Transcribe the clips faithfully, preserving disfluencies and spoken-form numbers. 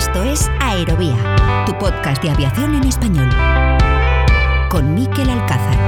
Esto es Aerovía, tu podcast de aviación en español, con Miquel Alcázar.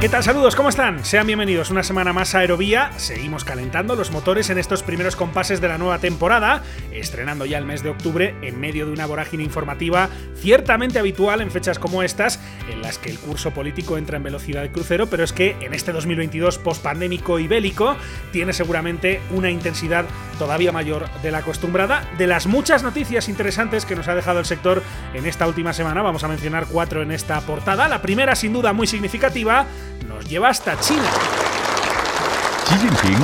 ¿Qué tal? Saludos, ¿cómo están? Sean bienvenidos una semana más a Aerovía. Seguimos calentando los motores en estos primeros compases de la nueva temporada, estrenando ya el mes de octubre en medio de una vorágine informativa ciertamente habitual en fechas como estas, en las que el curso político entra en velocidad de crucero, pero es que en este dos mil veintidós pospandémico y bélico tiene seguramente una intensidad todavía mayor de la acostumbrada. De las muchas noticias interesantes que nos ha dejado el sector en esta última semana, vamos a mencionar cuatro en esta portada. La primera, sin duda muy significativa, nos lleva hasta China. Xi Jinping,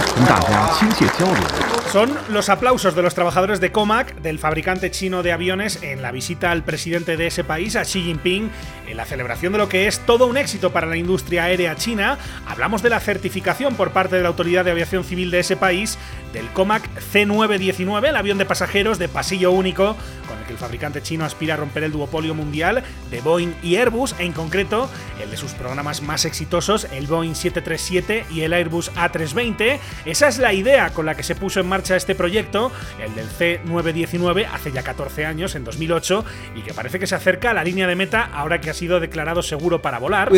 son los aplausos de los trabajadores de COMAC, del fabricante chino de aviones, en la visita al presidente de ese país, a Xi Jinping, en la celebración de lo que es todo un éxito para la industria aérea china. Hablamos de la certificación por parte de la Autoridad de Aviación Civil de ese país del COMAC C nueve diecinueve, el avión de pasajeros de pasillo único con el que el fabricante chino aspira a romper el duopolio mundial de Boeing y Airbus, en concreto el de sus programas más exitosos, el Boeing siete tres siete y el Airbus A tres veinte. Esa es la idea con la que se puso en marcha este proyecto, el del C nueve diecinueve, hace ya catorce años, en dos mil ocho, y que parece que se acerca a la línea de meta ahora que ha sido declarado seguro para volar.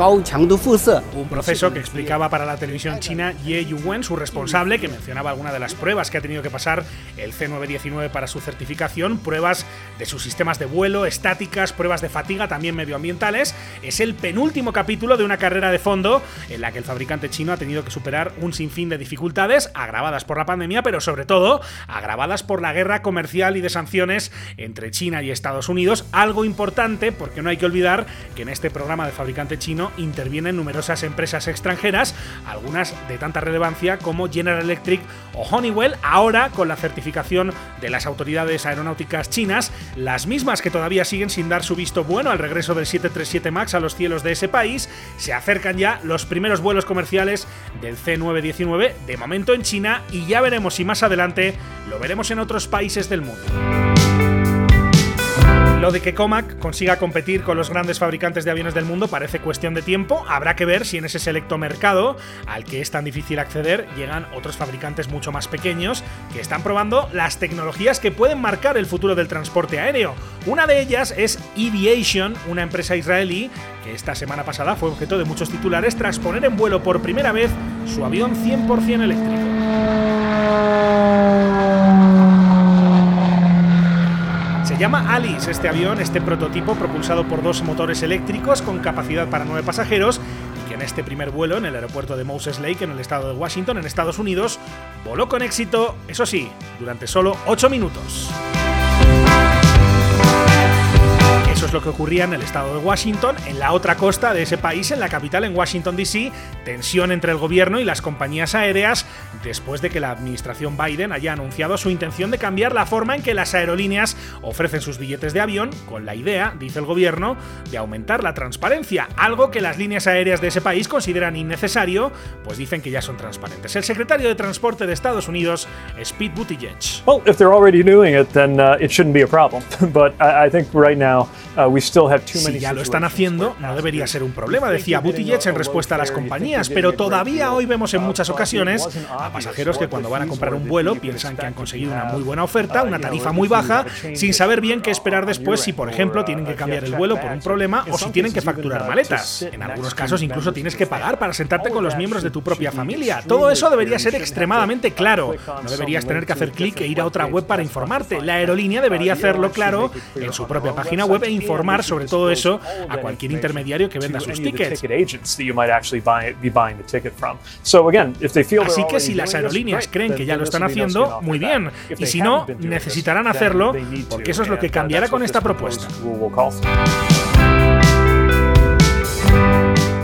Un proceso que explicaba para la televisión china Ye Yuwen, su responsable, que mencionaba algunas de las pruebas que ha tenido que pasar el C nueve diecinueve para su certificación, pruebas de sus sistemas de vuelo, estáticas, pruebas de fatiga, también medioambientales. Es el penúltimo capítulo de una carrera de fondo en la que el fabricante chino ha tenido que superar un sinfín de dificultades, agravadas por la pandemia, pero sobre todo agravadas por la guerra comercial y de sanciones entre China y Estados Unidos. Algo importante, porque no hay que olvidar que en este programa de fabricante chino intervienen numerosas empresas extranjeras, algunas de tanta relevancia como General Electric o Honeywell. Ahora, con la certificación de las autoridades aeronáuticas chinas, las mismas que todavía siguen sin dar su visto bueno al regreso del siete tres siete MAX a los cielos de ese país, se acercan ya los primeros vuelos comerciales del C nueve diecinueve, de momento en China, y ya veremos si más adelante lo veremos en otros países del mundo. Lo de que COMAC consiga competir con los grandes fabricantes de aviones del mundo parece cuestión de tiempo. Habrá que ver si en ese selecto mercado, al que es tan difícil acceder, llegan otros fabricantes mucho más pequeños que están probando las tecnologías que pueden marcar el futuro del transporte aéreo. Una de ellas es Eviation, una empresa israelí que esta semana pasada fue objeto de muchos titulares tras poner en vuelo por primera vez su avión cien por cien eléctrico. Se llama Alice este avión, este prototipo propulsado por dos motores eléctricos con capacidad para nueve pasajeros, que en este primer vuelo en el aeropuerto de Moses Lake, en el estado de Washington, en Estados Unidos, voló con éxito, eso sí, durante solo ocho minutos. Eso es lo que ocurría en el estado de Washington, en la otra costa de ese país, en la capital, en Washington D C, tensión entre el gobierno y las compañías aéreas después de que la administración Biden haya anunciado su intención de cambiar la forma en que las aerolíneas ofrecen sus billetes de avión, con la idea, dice el gobierno, de aumentar la transparencia, algo que las líneas aéreas de ese país consideran innecesario, pues dicen que ya son transparentes. El secretario de Transporte de Estados Unidos es Pete Buttigieg. Well, if they're already doing it, then uh, it shouldn't be a problem, but I, I think right now Si ya lo están haciendo, no debería ser un problema, decía Buttigieg en respuesta a las compañías, pero todavía hoy vemos en muchas ocasiones a pasajeros que cuando van a comprar un vuelo piensan que han conseguido una muy buena oferta, una tarifa muy baja, sin saber bien qué esperar después si, por ejemplo, tienen que cambiar el vuelo por un problema o si tienen que facturar maletas. En algunos casos incluso tienes que pagar para sentarte con los miembros de tu propia familia. Todo eso debería ser extremadamente claro. No deberías tener que hacer clic e ir a otra web para informarte. La aerolínea debería hacerlo claro en su propia página web e informar sobre todo eso a cualquier intermediario que venda sus tickets. Así que si las aerolíneas creen que ya lo están haciendo, muy bien. Y si no, necesitarán hacerlo, porque eso es lo que cambiará con esta propuesta.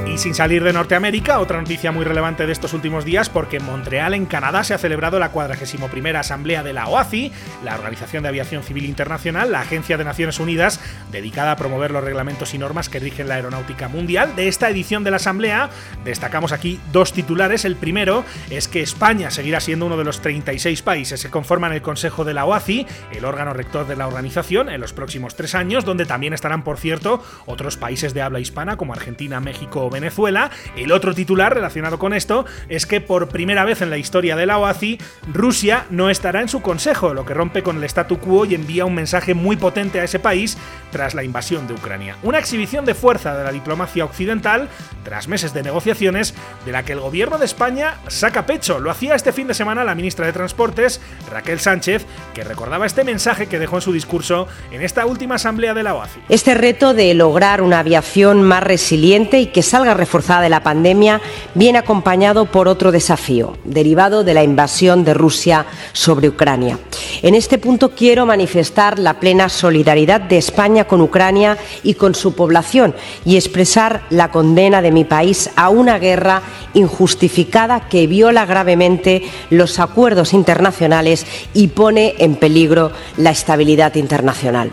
Y sin salir de Norteamérica, otra noticia muy relevante de estos últimos días, porque en Montreal, en Canadá, se ha celebrado la cuadragésima primera Asamblea de la O A C I, la Organización de Aviación Civil Internacional, la agencia de Naciones Unidas dedicada a promover los reglamentos y normas que rigen la aeronáutica mundial. De esta edición de la Asamblea destacamos aquí dos titulares. El primero es que España seguirá siendo uno de los treinta y seis países que conforman el Consejo de la O A C I, el órgano rector de la organización, en los próximos tres años, donde también estarán, por cierto, otros países de habla hispana como Argentina, México o Venezuela. Venezuela. El otro titular relacionado con esto es que por primera vez en la historia de la O A C I, Rusia no estará en su consejo, lo que rompe con el statu quo y envía un mensaje muy potente a ese país tras la invasión de Ucrania. Una exhibición de fuerza de la diplomacia occidental tras meses de negociaciones de la que el gobierno de España saca pecho. Lo hacía este fin de semana la ministra de Transportes, Raquel Sánchez, que recordaba este mensaje que dejó en su discurso en esta última asamblea de la O A C I. Este reto de lograr una aviación más resiliente y que salga reforzada de la pandemia viene acompañado por otro desafío, derivado de la invasión de Rusia sobre Ucrania. En este punto quiero manifestar la plena solidaridad de España con Ucrania y con su población y expresar la condena de mi país a una guerra injustificada que viola gravemente los acuerdos internacionales y pone en peligro la estabilidad internacional.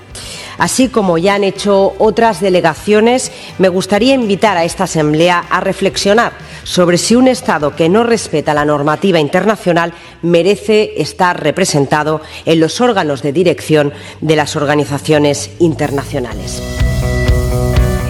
Así como ya han hecho otras delegaciones, me gustaría invitar a esta asamblea a reflexionar sobre si un Estado que no respeta la normativa internacional merece estar representado en los órganos de dirección de las organizaciones internacionales.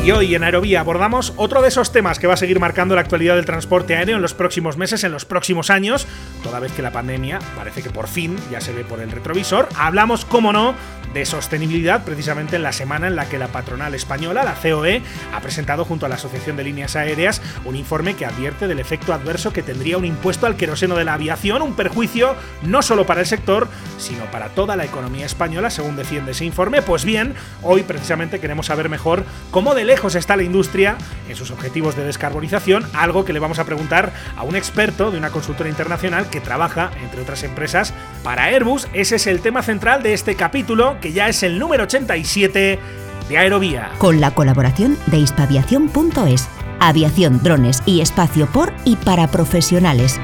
Y hoy en Aerovía abordamos otro de esos temas que va a seguir marcando la actualidad del transporte aéreo en los próximos meses, en los próximos años, toda vez que la pandemia parece que por fin ya se ve por el retrovisor. Hablamos, cómo no, de sostenibilidad, precisamente en la semana en la que la patronal española, la C O E, ha presentado junto a la Asociación de Líneas Aéreas un informe que advierte del efecto adverso que tendría un impuesto al queroseno de la aviación, un perjuicio no solo para el sector, sino para toda la economía española, según defiende ese informe. Pues bien, hoy precisamente queremos saber mejor cómo de lejos está la industria en sus objetivos de descarbonización, algo que le vamos a preguntar a un experto de una consultora internacional que trabaja, entre otras empresas, para Airbus. Ese es el tema central de este capítulo, que ya es el número ochenta y siete de Aerovía. Con la colaboración de Hispaviación punto es, aviación, drones y espacio por y para profesionales.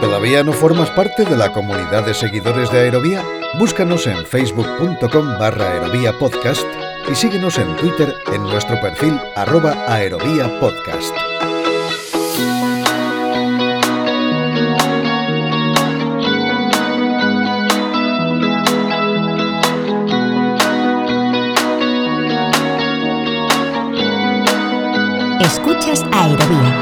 ¿Todavía no formas parte de la comunidad de seguidores de Aerovía? Búscanos en facebook.com barra Aerovía Podcast y síguenos en Twitter en nuestro perfil arroba Aerovía Podcast. Escuchas Aerovía.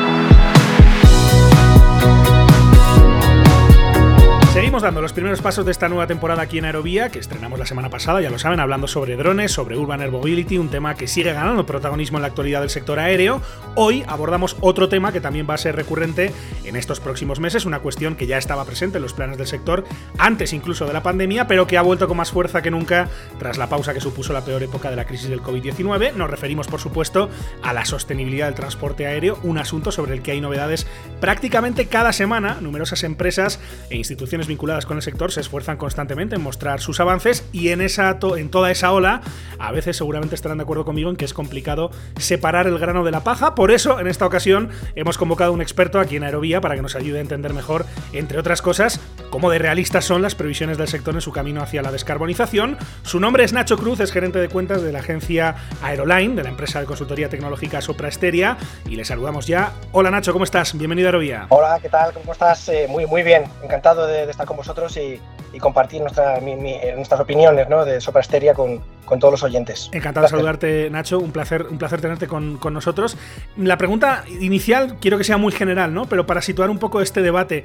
Seguimos dando los primeros pasos de esta nueva temporada aquí en Aerovía, que estrenamos la semana pasada, ya lo saben, hablando sobre drones, sobre urban air mobility, un tema que sigue ganando protagonismo en la actualidad del sector aéreo. Hoy abordamos otro tema que también va a ser recurrente en estos próximos meses, una cuestión que ya estaba presente en los planes del sector antes incluso de la pandemia, pero que ha vuelto con más fuerza que nunca tras la pausa que supuso la peor época de la crisis del covid diecinueve. Nos referimos, por supuesto, a la sostenibilidad del transporte aéreo, un asunto sobre el que hay novedades prácticamente cada semana. Numerosas empresas e instituciones vinculadas con el sector se esfuerzan constantemente en mostrar sus avances, y en esa to- en toda esa ola, a veces seguramente estarán de acuerdo conmigo en que es complicado separar el grano de la paja. Por eso, en esta ocasión, hemos convocado a un experto aquí en Aerovía para que nos ayude a entender mejor, entre otras cosas, cómo de realistas son las previsiones del sector en su camino hacia la descarbonización. Su nombre es Nacho Cruz, es gerente de cuentas de la agencia Aeroline, de la empresa de consultoría tecnológica Sopra Steria, y le saludamos ya. Hola Nacho, ¿cómo estás? Bienvenido a Aerovía. Hola, ¿qué tal? ¿Cómo estás? Eh, muy, muy bien, encantado de, de estar con vosotros y, y compartir nuestra, mi, mi, nuestras opiniones, ¿no?, de Sopra Steria con, con todos los oyentes. Encantado de saludarte, Nacho, un placer, un placer tenerte con, con nosotros. La pregunta inicial quiero que sea muy general, ¿no?, pero para situar un poco este debate,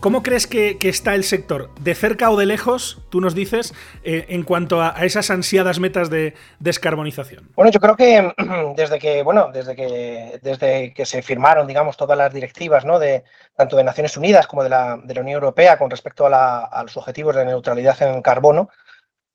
¿cómo crees que, que está el sector, de cerca o de lejos, tú nos dices, eh, en cuanto a, a esas ansiadas metas de descarbonización? Bueno, yo creo que desde que, bueno, desde que, desde que se firmaron, digamos, todas las directivas, ¿no?, de tanto de Naciones Unidas como de la, de la Unión Europea con respecto a, la, a los objetivos de neutralidad en carbono,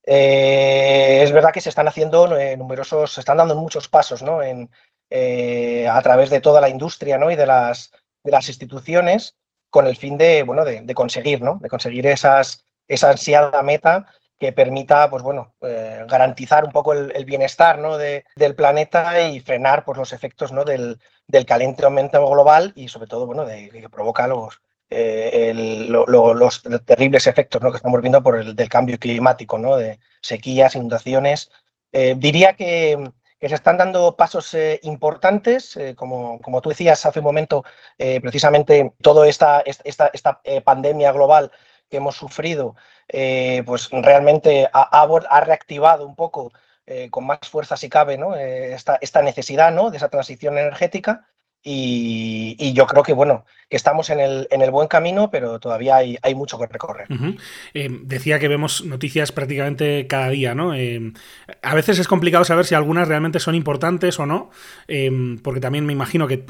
eh, es verdad que se están haciendo eh, numerosos, se están dando muchos pasos, ¿no?, en, eh, a través de toda la industria, ¿no?, y de las, de las instituciones, con el fin de, bueno, de, de conseguir, ¿no?, de conseguir esas, esa ansiada meta que permita, pues bueno, eh, garantizar un poco el, el bienestar, ¿no?, de, del planeta y frenar, pues, los efectos, ¿no?, del, del calentamiento global y sobre todo, bueno, de, que provoca los Eh, el, lo, lo, los terribles efectos, ¿no?, que estamos viendo por el del cambio climático, ¿no?, de sequías, inundaciones. Eh, diría que, que se están dando pasos eh, importantes, eh, como, como tú decías hace un momento, eh, precisamente toda esta, esta, esta eh, pandemia global que hemos sufrido, eh, pues realmente ha, ha reactivado un poco eh, con más fuerza si cabe, ¿no? eh, esta, esta necesidad, ¿no?, de esa transición energética. Y, y yo creo que, bueno, que estamos en el, en el buen camino, pero todavía hay, hay mucho que recorrer. Uh-huh. Eh, decía que vemos noticias prácticamente cada día, ¿no? Eh, a veces es complicado saber si algunas realmente son importantes o no, eh, porque también me imagino que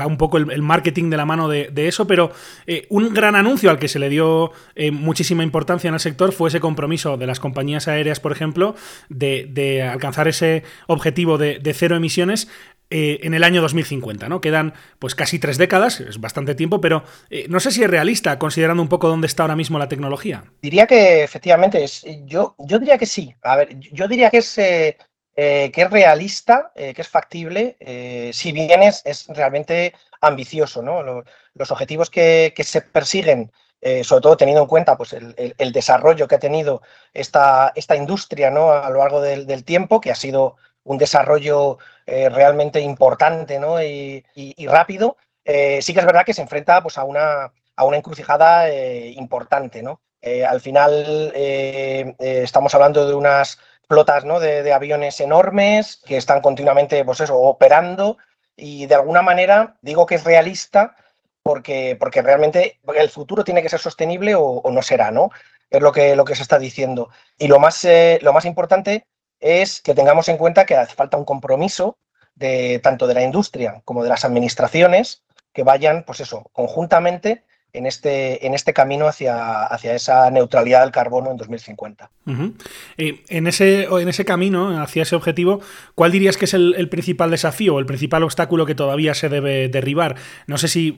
va un poco el, el marketing de la mano de, de eso, pero eh, un gran anuncio al que se le dio eh, muchísima importancia en el sector fue ese compromiso de las compañías aéreas, por ejemplo, de, de alcanzar ese objetivo de, de cero emisiones Eh, en el año dos mil cincuenta, ¿no? Quedan pues casi tres décadas, es bastante tiempo, pero eh, no sé si es realista, considerando un poco dónde está ahora mismo la tecnología. Diría que efectivamente es, yo, yo diría que sí. A ver, yo diría que es, eh, eh, que es realista, eh, que es factible, eh, si bien es, es realmente ambicioso, ¿no? Los, los objetivos que, que se persiguen, eh, sobre todo teniendo en cuenta pues, el, el, el desarrollo que ha tenido esta, esta industria, ¿no?, a lo largo del, del tiempo, que ha sido un desarrollo eh, realmente importante, ¿no?, y, y, y rápido, eh, sí que es verdad que se enfrenta pues, a, una, a una encrucijada eh, importante, ¿no? Eh, al final eh, eh, estamos hablando de unas flotas, ¿no?, de, de aviones enormes que están continuamente pues eso, operando, y de alguna manera digo que es realista porque, porque realmente el futuro tiene que ser sostenible o, o no será, ¿no? Es lo que, lo que se está diciendo. Y lo más, eh, lo más importante es que tengamos en cuenta que hace falta un compromiso de tanto de la industria como de las administraciones que vayan, pues eso, conjuntamente en este, en este camino hacia, hacia esa neutralidad del carbono en dos mil cincuenta. Uh-huh. Eh, en ese, en ese camino, hacia ese objetivo, ¿cuál dirías que es el, el principal desafío o el principal obstáculo que todavía se debe derribar? No sé si,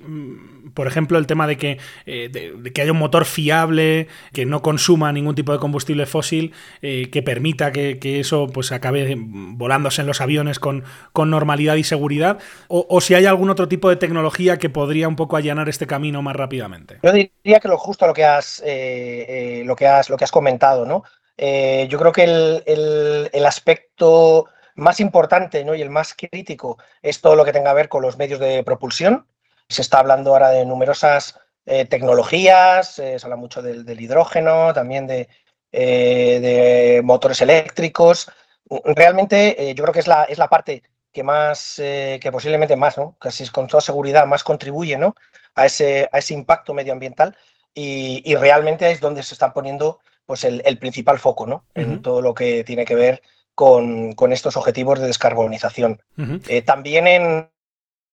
por ejemplo, el tema de que, eh, de, de que haya un motor fiable, que no consuma ningún tipo de combustible fósil, eh, que permita que, que eso pues, acabe volándose en los aviones con, con normalidad y seguridad, o, o si hay algún otro tipo de tecnología que podría un poco allanar este camino más rápido. Yo diría que lo justo lo que has, eh, eh, lo que has, lo que has comentado, ¿no? Eh, yo creo que el, el, el aspecto más importante, ¿no?, y el más crítico es todo lo que tenga que ver con los medios de propulsión. Se está hablando ahora de numerosas eh, tecnologías, eh, se habla mucho del, del hidrógeno, también de, eh, de motores eléctricos. Realmente eh, yo creo que es la, es la parte que más, eh, que posiblemente más, ¿no?, casi con toda seguridad más contribuye, ¿no?, a ese, a ese impacto medioambiental, y, y realmente es donde se está poniendo pues, el, el principal foco, ¿no?, uh-huh, en todo lo que tiene que ver con, con estos objetivos de descarbonización. Uh-huh. Eh, también en,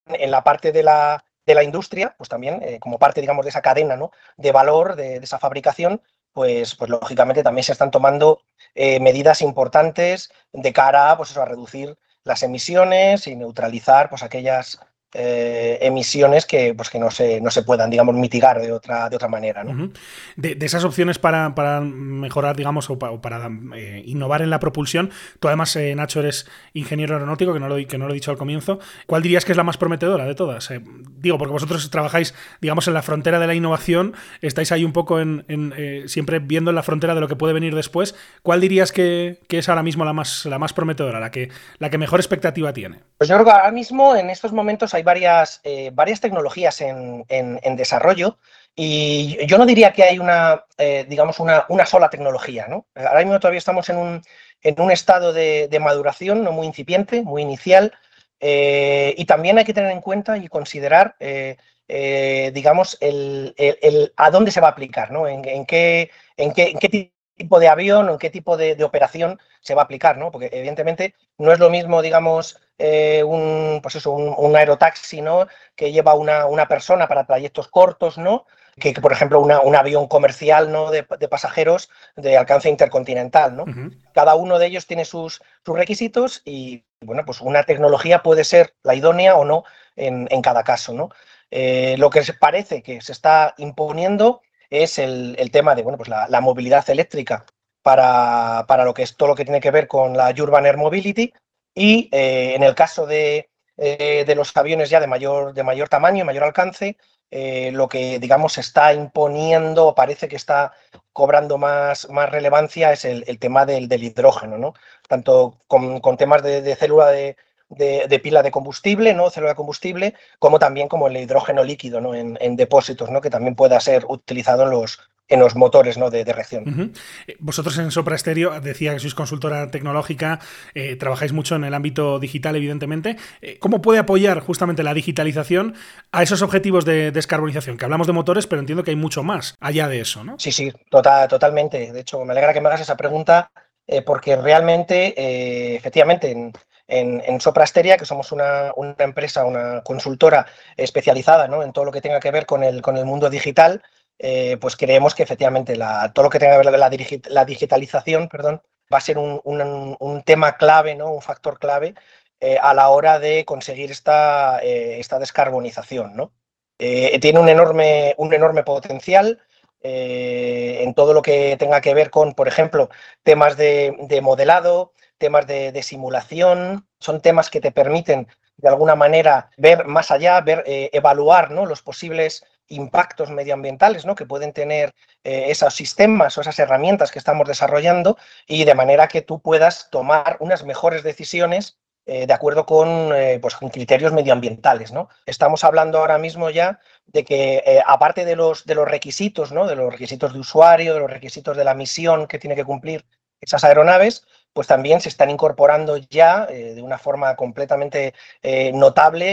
en la parte de la, de la industria, pues también eh, como parte digamos, de esa cadena, ¿no?, de valor, de, de esa fabricación, pues, pues lógicamente también se están tomando eh, medidas importantes de cara a, pues, eso, a reducir las emisiones y neutralizar pues, aquellas Eh, emisiones que, pues que no se, no se puedan, digamos, mitigar de otra, de otra manera, ¿no? Uh-huh. De, de esas opciones para, para mejorar, digamos, o, pa, o para eh, innovar en la propulsión, tú además, eh, Nacho, eres ingeniero aeronáutico, que no, lo, que no lo he dicho al comienzo. ¿Cuál dirías que es la más prometedora de todas? Eh, digo, porque vosotros trabajáis, digamos, en la frontera de la innovación, estáis ahí un poco en, en eh, siempre viendo en la frontera de lo que puede venir después. ¿Cuál dirías que, que es ahora mismo la más, la más prometedora, la que, la que mejor expectativa tiene? Pues yo creo que ahora mismo, en estos momentos, hay varias, eh, varias tecnologías en, en, en desarrollo, y yo no diría que hay una, eh, digamos, una, una sola tecnología, ¿no? Ahora mismo todavía estamos en un, en un estado de, de maduración, no muy incipiente, muy inicial, eh, y también hay que tener en cuenta y considerar, eh, eh, digamos, el, el, el a dónde se va a aplicar, ¿no? En, en qué, en qué, en qué tipo de avión o en qué tipo de, de operación se va a aplicar, ¿no? Porque evidentemente no es lo mismo, digamos, eh, un, pues eso, un, un aerotaxi, ¿no?, que lleva una, una persona para trayectos cortos, ¿no?, que, que por ejemplo, una, un avión comercial, ¿no?, de, de pasajeros de alcance intercontinental, ¿no? Uh-huh. Cada uno de ellos tiene sus, sus requisitos y, bueno, pues una tecnología puede ser la idónea o no en, en cada caso, ¿no? Eh, lo que parece que se está imponiendo es el, el tema de, bueno, pues la, la movilidad eléctrica para, para lo que es todo lo que tiene que ver con la Urban Air Mobility, y eh, en el caso de, eh, de los aviones ya de mayor, de mayor tamaño, mayor alcance, eh, lo que, digamos, se está imponiendo, parece que está cobrando más, más relevancia, es el, el tema del, del hidrógeno, ¿no? Tanto con, con temas de, de célula de... De, de pila de combustible, ¿no?, célula de combustible, como también como el hidrógeno líquido, ¿no?, en, en depósitos, ¿no?, que también pueda ser utilizado en los, en los motores, ¿no?, de, de reacción. Uh-huh. Vosotros en Sopra Steria, decía que sois consultora tecnológica, eh, trabajáis mucho en el ámbito digital, evidentemente. Eh, ¿Cómo puede apoyar justamente la digitalización a esos objetivos de descarbonización? Que hablamos de motores, pero entiendo que hay mucho más allá de eso, ¿no? Sí, sí, total, totalmente. De hecho, me alegra que me hagas esa pregunta, eh, porque realmente, eh, efectivamente, en, en, en Sopra Steria, que somos una, una empresa, una consultora especializada, ¿no?, en todo lo que tenga que ver con el, con el mundo digital, Eh, pues creemos que efectivamente la, todo lo que tenga que ver con la, la digitalización, perdón, va a ser un, un, un tema clave, ¿no?, un factor clave eh, a la hora de conseguir esta, eh, esta descarbonización, ¿no? Eh, tiene un enorme, un enorme potencial eh, en todo lo que tenga que ver con, por ejemplo, temas de, de modelado, temas de, de simulación. Son temas que te permiten, de alguna manera, ver más allá, ver, eh, evaluar, ¿no?, los posibles impactos medioambientales, ¿no?, que pueden tener eh, esos sistemas o esas herramientas que estamos desarrollando, y de manera que tú puedas tomar unas mejores decisiones eh, de acuerdo con, eh, pues, con criterios medioambientales, ¿no? Estamos hablando ahora mismo ya de que, eh, aparte de los, de los requisitos, ¿no?, de los requisitos de usuario, de los requisitos de la misión que tiene que cumplir esas aeronaves, pues también se están incorporando ya eh, de una forma completamente eh, notable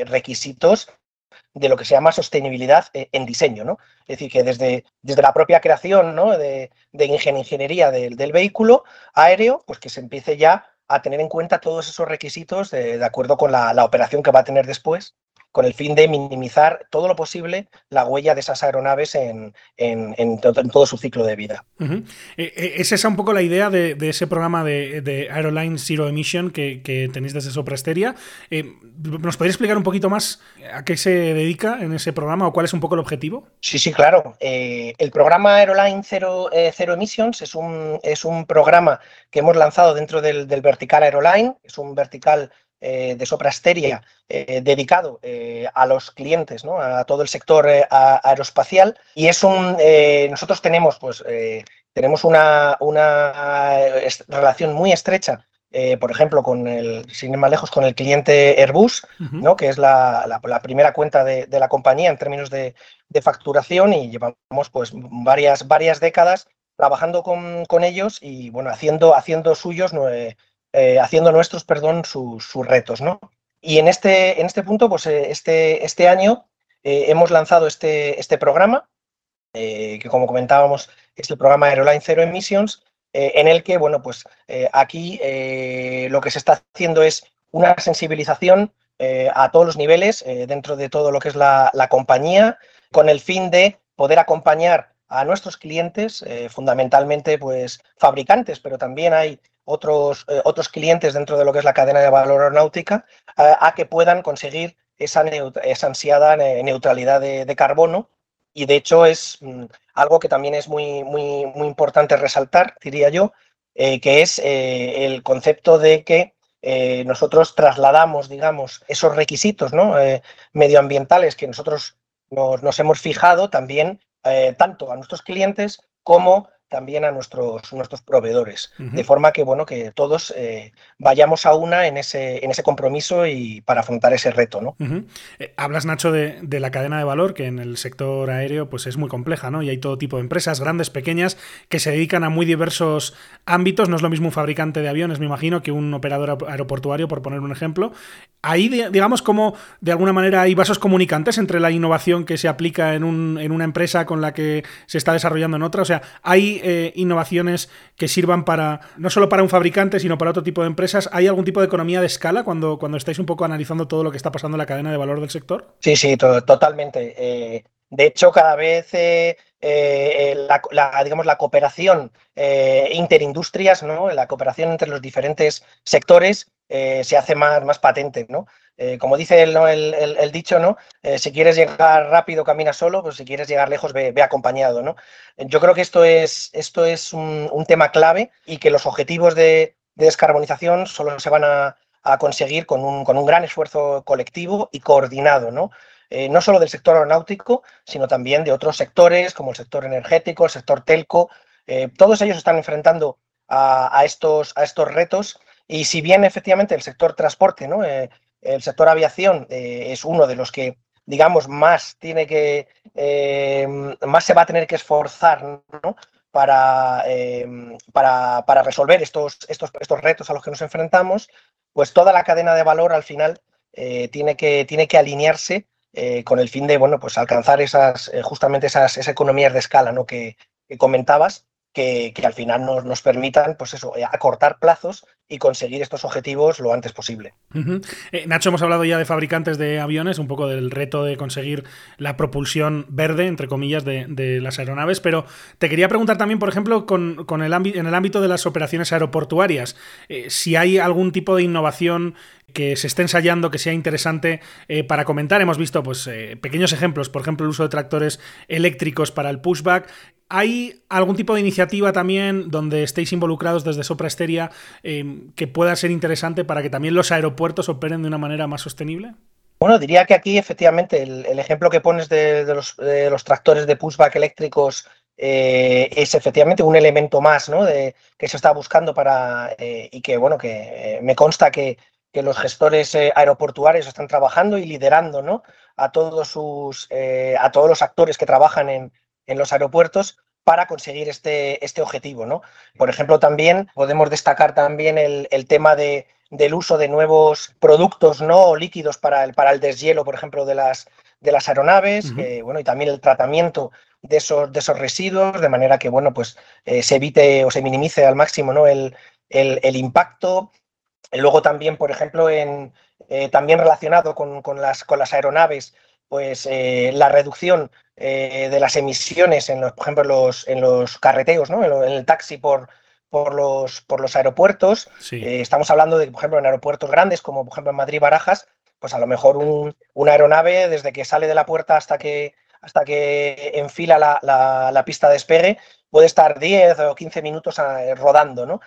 eh, requisitos de lo que se llama sostenibilidad en diseño, ¿no? Es decir, que desde, desde la propia creación, ¿no?, de, de ingeniería del, del vehículo aéreo, pues que se empiece ya a tener en cuenta todos esos requisitos de, de acuerdo con la, la operación que va a tener después, con el fin de minimizar todo lo posible la huella de esas aeronaves en, en, en, todo, en todo su ciclo de vida. Uh-huh. Eh, ¿Es esa un poco la idea de, de ese programa de, de Aeroline Zero Emission que, que tenéis desde Sopra Steria? Eh, ¿Nos podéis explicar un poquito más a qué se dedica en ese programa o cuál es un poco el objetivo? Sí, sí, claro. Eh, el programa Aeroline Zero, eh, Zero Emissions es un, es un programa que hemos lanzado dentro del, del vertical Aeroline. Es un vertical Eh, de Sopra Steria, eh, dedicado eh, a los clientes, ¿no?, a todo el sector eh, a, aeroespacial, y es un eh, nosotros tenemos pues eh, tenemos una, una relación muy estrecha, eh, por ejemplo, con el, sin ir más lejos, con el cliente Airbus, uh-huh, ¿no?, que es la, la, la primera cuenta de, de la compañía en términos de, de facturación, y llevamos pues varias varias décadas trabajando con, con ellos y bueno haciendo haciendo suyos eh, Eh, haciendo nuestros, perdón, su, sus retos, ¿no? Y en este, en este punto, pues este, este año eh, hemos lanzado este, este programa, eh, que como comentábamos, es el programa Aeroline Zero Emissions, eh, en el que, bueno, pues eh, aquí eh, lo que se está haciendo es una sensibilización eh, a todos los niveles, eh, dentro de todo lo que es la, la compañía, con el fin de poder acompañar a nuestros clientes, eh, fundamentalmente, pues, fabricantes, pero también hay otros, eh, otros clientes dentro de lo que es la cadena de valor aeronáutica, a, a que puedan conseguir esa, neut- esa ansiada neutralidad de, de carbono. Y de hecho es mm, algo que también es muy, muy, muy importante resaltar, diría yo, eh, que es eh, el concepto de que eh, nosotros trasladamos, digamos, esos requisitos, ¿no?, eh, medioambientales que nosotros nos, nos hemos fijado también eh, tanto a nuestros clientes como también a nuestros nuestros proveedores, uh-huh, de forma que bueno que todos eh, vayamos a una en ese en ese compromiso y para afrontar ese reto, ¿no? Uh-huh. Eh, hablas, Nacho, de, de la cadena de valor, que en el sector aéreo pues es muy compleja, ¿no? Y hay todo tipo de empresas, grandes, pequeñas, que se dedican a muy diversos ámbitos. No es lo mismo un fabricante de aviones, me imagino, que un operador aeroportuario, por poner un ejemplo. Ahí, digamos, como de alguna manera hay vasos comunicantes entre la innovación que se aplica en un en una empresa con la que se está desarrollando en otra. O sea, hay Eh, innovaciones que sirvan para no solo para un fabricante, sino para otro tipo de empresas. ¿Hay algún tipo de economía de escala cuando, cuando estáis un poco analizando todo lo que está pasando en la cadena de valor del sector? Sí, sí, to- totalmente. Eh, de hecho, cada vez eh, eh, la, la, digamos, la cooperación eh, interindustrias, ¿no?, la cooperación entre los diferentes sectores eh, se hace más, más patente, ¿no? Eh, como dice el, el, el, el dicho, ¿no?, eh, si quieres llegar rápido, camina solo, pues si quieres llegar lejos, ve, ve acompañado, ¿no? Yo creo que esto es, esto es un, un tema clave, y que los objetivos de, de descarbonización solo se van a, a conseguir con un, con un gran esfuerzo colectivo y coordinado, ¿no? Eh, no solo del sector aeronáutico, sino también de otros sectores, como el sector energético, el sector telco. Eh, todos ellos están enfrentando a, a, estos, a estos retos, y si bien efectivamente el sector transporte, ¿no?, eh, el sector aviación eh, es uno de los que digamos, más tiene que eh, más se va a tener que esforzar, ¿no?, para, eh, para, para resolver estos, estos, estos retos a los que nos enfrentamos, pues toda la cadena de valor al final eh, tiene que, tiene que alinearse eh, con el fin de, bueno, pues alcanzar esas, eh, justamente esas, esas economías de escala, ¿no?, que, que comentabas, que, que al final nos, nos permitan, pues eso, eh, acortar plazos y conseguir estos objetivos lo antes posible. Uh-huh. eh, Nacho, hemos hablado ya de fabricantes de aviones, un poco del reto de conseguir la propulsión verde, entre comillas, de, de las aeronaves, pero te quería preguntar también, por ejemplo, con, con el ámbito, en el ámbito de las operaciones aeroportuarias, eh, si hay algún tipo de innovación que se esté ensayando, que sea interesante eh, para comentar. Hemos visto pues eh, pequeños ejemplos, por ejemplo, el uso de tractores eléctricos para el pushback. ¿Hay algún tipo de iniciativa también donde estéis involucrados desde Sopra Steria eh, que pueda ser interesante para que también los aeropuertos operen de una manera más sostenible? Bueno, diría que aquí efectivamente el, el ejemplo que pones de, de, los, de los tractores de pushback eléctricos eh, es efectivamente un elemento más, ¿no?, de, que se está buscando para eh, y que, bueno, que eh, me consta que que los gestores eh, aeroportuarios están trabajando y liderando, ¿no?, a todos sus eh, a todos los actores que trabajan en, en los aeropuertos para conseguir este, este objetivo, ¿no? Por ejemplo, también podemos destacar también el, el tema de, del uso de nuevos productos, ¿no?, o líquidos para el, para el deshielo, por ejemplo, de las, de las aeronaves, uh-huh. eh, bueno, y también el tratamiento de esos, de esos residuos, de manera que, bueno, pues eh, se evite o se minimice al máximo, ¿no?, el, el, el impacto. Luego también, por ejemplo, en, eh, también relacionado con, con, las, con las aeronaves, pues eh, la reducción eh, de las emisiones, en los, por ejemplo, los, en los carreteos, ¿no?, en, lo, en el taxi por, por, los, por los aeropuertos. Sí. Eh, estamos hablando de, por ejemplo, en aeropuertos grandes, como por ejemplo en Madrid-Barajas, pues a lo mejor un, una aeronave, desde que sale de la puerta hasta que, hasta que enfila la, la, la pista de despegue, puede estar diez o quince minutos a, rodando, ¿no?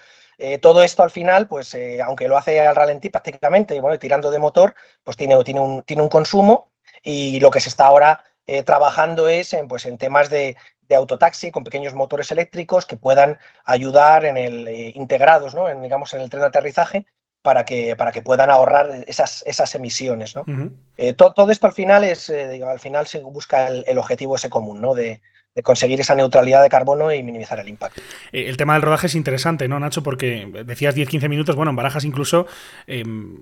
Eh, todo esto al final, pues eh, aunque lo hace al ralentí prácticamente, y bueno, tirando de motor, pues tiene, tiene, un, tiene un consumo, y lo que se está ahora eh, trabajando es en, pues, en temas de, de autotaxi con pequeños motores eléctricos que puedan ayudar en el eh, integrados, ¿no?, en, digamos, en el tren de aterrizaje para que, para que puedan ahorrar esas, esas emisiones, ¿no? Uh-huh. eh, to, todo esto al final es, eh, digo, al final se busca el, el objetivo ese común, ¿no?, de de conseguir esa neutralidad de carbono y minimizar el impacto. El tema del rodaje es interesante, ¿no, Nacho? Porque decías diez a quince minutos, bueno, en Barajas incluso eh, un,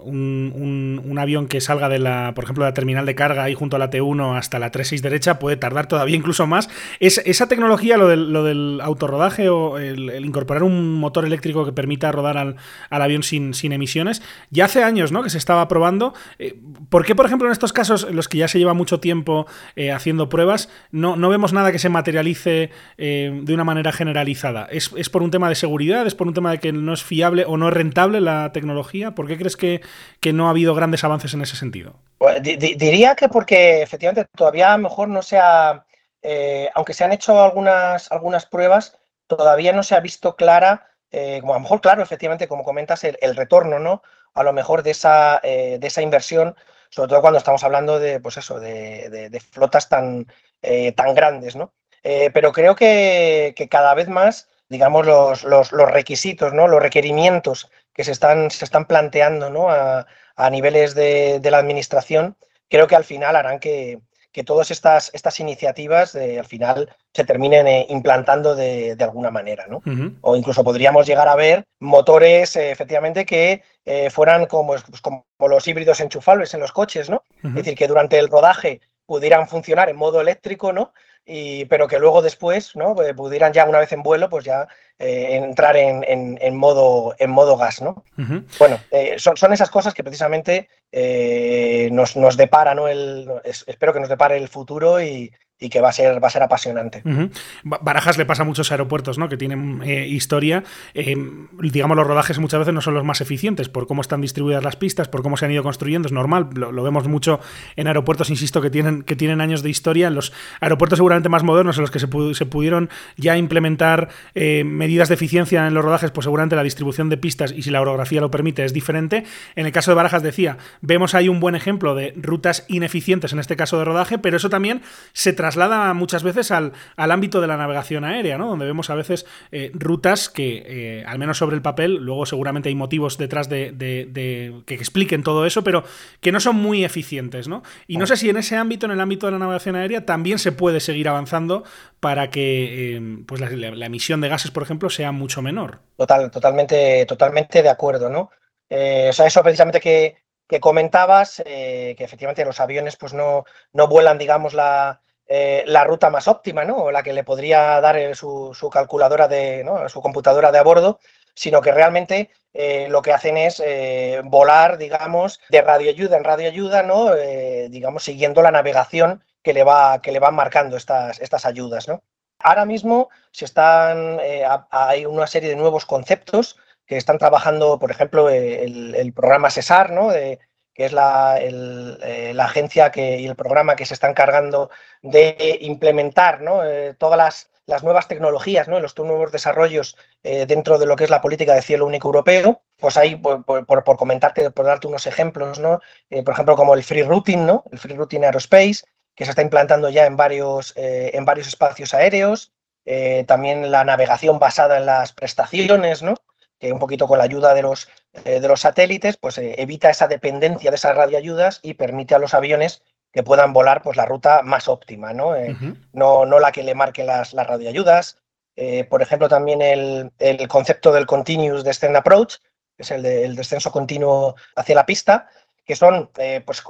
un, un avión que salga de la, por ejemplo, la terminal de carga ahí junto a la T uno hasta la tres seis derecha puede tardar todavía incluso más. Es, esa tecnología, lo del, lo del autorrodaje o el, el incorporar un motor eléctrico que permita rodar al, al avión sin, sin emisiones, ya hace años, ¿no?, que se estaba probando. Eh, ¿Por qué, por ejemplo, en estos casos, en los que ya se lleva mucho tiempo eh, haciendo pruebas, no, no vemos nada que se materialice eh, de una manera generalizada? ¿Es, ¿Es por un tema de seguridad? ¿Es por un tema de que no es fiable o no es rentable la tecnología? ¿Por qué crees que, que no ha habido grandes avances en ese sentido? Bueno, di- diría que porque efectivamente todavía a lo mejor no se ha, eh, aunque se han hecho algunas, algunas pruebas, todavía no se ha visto clara, eh, como a lo mejor claro, efectivamente, como comentas, el, el retorno, ¿no?, a lo mejor de esa, eh, de esa inversión, sobre todo cuando estamos hablando de, pues eso, de, de, de flotas tan, eh, tan grandes, ¿no? Eh, pero creo que, que cada vez más, digamos, los, los, los requisitos, ¿no?, los requerimientos que se están, se están planteando, ¿no?, a, a niveles de, de la administración, creo que al final harán que, que todas estas, estas iniciativas eh, al final se terminen eh, implantando de, de alguna manera, ¿no? Uh-huh. O incluso podríamos llegar a ver motores, eh, efectivamente, que eh, fueran como, pues, como los híbridos enchufables en los coches, ¿no? Uh-huh. Es decir, que durante el rodaje pudieran funcionar en modo eléctrico, ¿no?, y, pero que luego después, ¿no?, pues pudieran ya una vez en vuelo, pues ya eh, entrar en, en, en, modo, en modo gas, ¿no? Uh-huh. Bueno, eh, son, son esas cosas que precisamente eh, nos, nos depara, ¿no?, el, espero que nos depare el futuro y... y que va a ser va a ser apasionante. Uh-huh. Barajas le pasa a muchos aeropuertos, ¿no?, que tienen eh, historia. Eh, digamos, los rodajes muchas veces no son los más eficientes por cómo están distribuidas las pistas, por cómo se han ido construyendo. Es normal, lo, lo vemos mucho en aeropuertos, insisto, que tienen, que tienen años de historia. En los aeropuertos seguramente más modernos, en los que se, pu- se pudieron ya implementar eh, medidas de eficiencia en los rodajes, pues seguramente la distribución de pistas, y si la orografía lo permite, es diferente. En el caso de Barajas, decía, vemos ahí un buen ejemplo de rutas ineficientes, en este caso de rodaje, pero eso también se trata traslada muchas veces al, al ámbito de la navegación aérea, ¿no? Donde vemos a veces eh, rutas que, eh, al menos sobre el papel, luego seguramente hay motivos detrás de, de, de que expliquen todo eso, pero que no son muy eficientes, ¿no? Y no sé si en ese ámbito, en el ámbito de la navegación aérea, también se puede seguir avanzando para que eh, pues la, la, la emisión de gases, por ejemplo, sea mucho menor. Total, totalmente, totalmente de acuerdo, ¿no? Eh, o sea, eso precisamente que, que comentabas, eh, que efectivamente los aviones pues no, no vuelan, digamos, la, eh, la ruta más óptima, ¿no? O la que le podría dar eh, su, su calculadora de, ¿no? Su computadora de a bordo, sino que realmente eh, lo que hacen es eh, volar, digamos, de radioayuda en radioayuda, ¿no? Eh, digamos, siguiendo la navegación que le va, que le van marcando estas, estas ayudas, ¿no? Ahora mismo se están, eh, a, hay una serie de nuevos conceptos que están trabajando, por ejemplo, el, el programa SESAR, ¿no? De, que es la, el, eh, la agencia que, y el programa que se está encargando de implementar, ¿no? eh, todas las, las nuevas tecnologías, ¿no? Los nuevos desarrollos eh, dentro de lo que es la política de cielo único europeo. Pues ahí, por, por, por comentarte, por darte unos ejemplos, ¿no? eh, por ejemplo, como el free routing, ¿no? El free routing aerospace, que se está implantando ya en varios, eh, en varios espacios aéreos. Eh, también la navegación basada en las prestaciones, ¿no? Que un poquito con la ayuda de los, eh, de los satélites, pues eh, evita esa dependencia de esas radioayudas y permite a los aviones que puedan volar pues la ruta más óptima, ¿no? Eh, uh-huh. no, no la que le marquen las, las radioayudas. Eh, por ejemplo, también el, el concepto del continuous descent approach, que es el, de, el descenso continuo hacia la pista, que son eh, pues,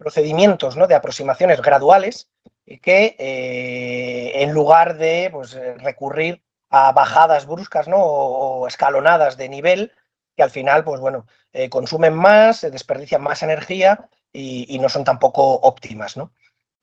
procedimientos, ¿no? De aproximaciones graduales que eh, en lugar de pues, recurrir a bajadas bruscas, ¿no? o, o escalonadas de nivel, que al final pues bueno, eh, consumen más, desperdician más energía y, y no son tampoco óptimas, ¿no?